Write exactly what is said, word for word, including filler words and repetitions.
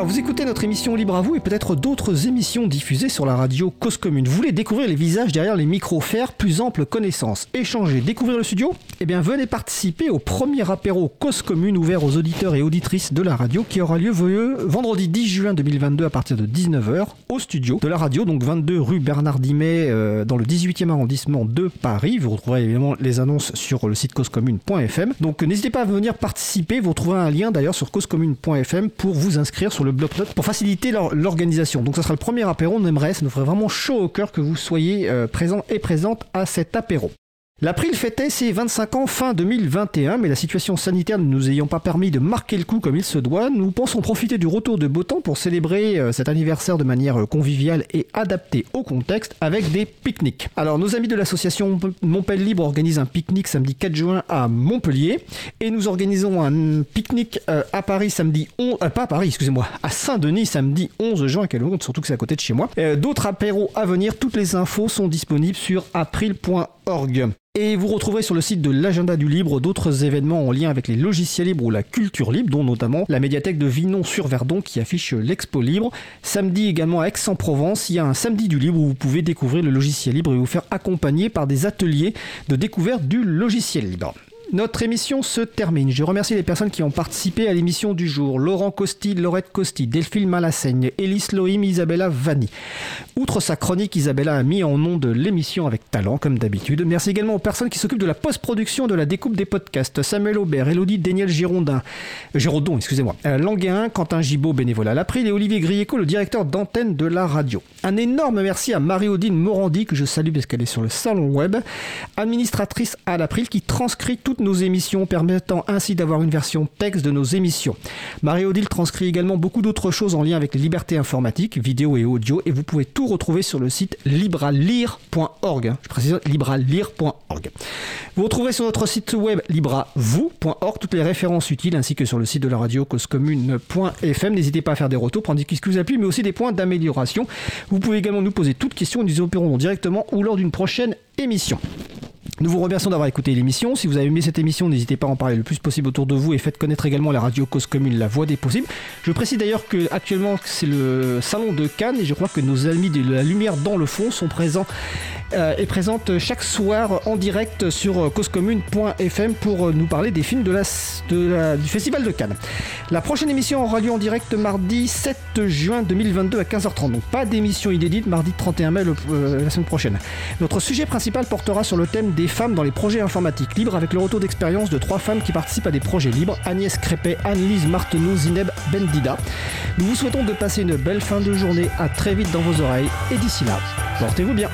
Alors vous écoutez notre émission Libre à vous et peut-être d'autres émissions diffusées sur la radio Cause Commune. Vous voulez découvrir les visages derrière les micros, faire plus ample connaissance, échanger, découvrir le studio? Eh bien venez participer au premier apéro Cause Commune ouvert aux auditeurs et auditrices de la radio qui aura lieu vendredi dix juin deux mille vingt-deux à partir de dix-neuf heures au studio de la radio, donc vingt-deux rue Bernard Dimet euh, dans le dix-huitième arrondissement de Paris. Vous retrouverez évidemment les annonces sur le site cause commune point f m. Donc n'hésitez pas à venir participer, vous retrouverez un lien d'ailleurs sur cause commune point f m pour vous inscrire sur le bloc-notes pour faciliter leur, l'organisation. Donc ça sera le premier apéro, on aimerait, ça nous ferait vraiment chaud au cœur que vous soyez euh, présents et présentes à cet apéro. L'April fêtait ses vingt-cinq ans fin deux mille vingt et un, mais la situation sanitaire ne nous ayant pas permis de marquer le coup comme il se doit, nous pensons profiter du retour de beau temps pour célébrer cet anniversaire de manière conviviale et adaptée au contexte avec des pique-niques. Alors nos amis de l'association Montpel Libre organisent un pique-nique samedi quatre juin à Montpellier et nous organisons un pique-nique à Paris samedi onze... Euh, pas à Paris, excusez-moi, à Saint-Denis samedi onze juin, quelle honte, surtout que c'est à côté de chez moi. Euh, d'autres apéros à venir, toutes les infos sont disponibles sur april point org. Et vous retrouverez sur le site de l'agenda du libre d'autres événements en lien avec les logiciels libres ou la culture libre, dont notamment la médiathèque de Vinon-sur-Verdon qui affiche l'expo libre. Samedi également à Aix-en-Provence, il y a un samedi du libre où vous pouvez découvrir le logiciel libre et vous faire accompagner par des ateliers de découverte du logiciel libre. Notre émission se termine. Je remercie les personnes qui ont participé à l'émission du jour. Laurent Costi, Laurette Costi, Delphine Malassegne, Elis Lohim, Isabella Vanni. Outre sa chronique, Isabella a mis en nom de l'émission avec talent, comme d'habitude. Merci également aux personnes qui s'occupent de la post-production, de la découpe des podcasts. Samuel Aubert, Elodie, Daniel Girondin, Girondon, excusez-moi, Languin, Quentin Gibaud, bénévole à l'April, et Olivier Grieco, le directeur d'antenne de la radio. Un énorme merci à Marie-Odile Morandi, que je salue parce qu'elle est sur le salon web, administratrice à l'April, qui transcrit toutes nos émissions, permettant ainsi d'avoir une version texte de nos émissions. Marie-Odile transcrit également beaucoup d'autres choses en lien avec les libertés informatiques, vidéo et audio, et vous pouvez tout retrouver sur le site LibreALire point org. Je précise LibreALire point org. Vous retrouverez sur notre site web LibraVous point org toutes les références utiles, ainsi que sur le site de la radio cause commune point f m. N'hésitez pas à faire des retours, prendre des questions qui vous appuient, mais aussi des points d'amélioration. Vous pouvez également nous poser toutes questions, nous y opérons directement ou lors d'une prochaine émission. Nous vous remercions d'avoir écouté l'émission. Si vous avez aimé cette émission, n'hésitez pas à en parler le plus possible autour de vous et faites connaître également la radio Cause Commune, la voix des possibles. Je précise d'ailleurs que actuellement c'est le salon de Cannes et je crois que nos amis de la lumière dans le fond sont présents euh, et présentent chaque soir en direct sur cause commune point f m pour nous parler des films de la, de la, du Festival de Cannes. La prochaine émission aura lieu en direct mardi sept juin deux mille vingt-deux à quinze heures trente. Donc pas d'émission inédite mardi trente et un mai le, euh, la semaine prochaine. Notre sujet principal portera sur le thème des femmes dans les projets informatiques libres avec le retour d'expérience de trois femmes qui participent à des projets libres, Agnès Crépet, Anne-Lise Martinou, Zineb Bendida. Nous vous souhaitons de passer une belle fin de journée, à très vite dans vos oreilles et d'ici là, portez-vous bien.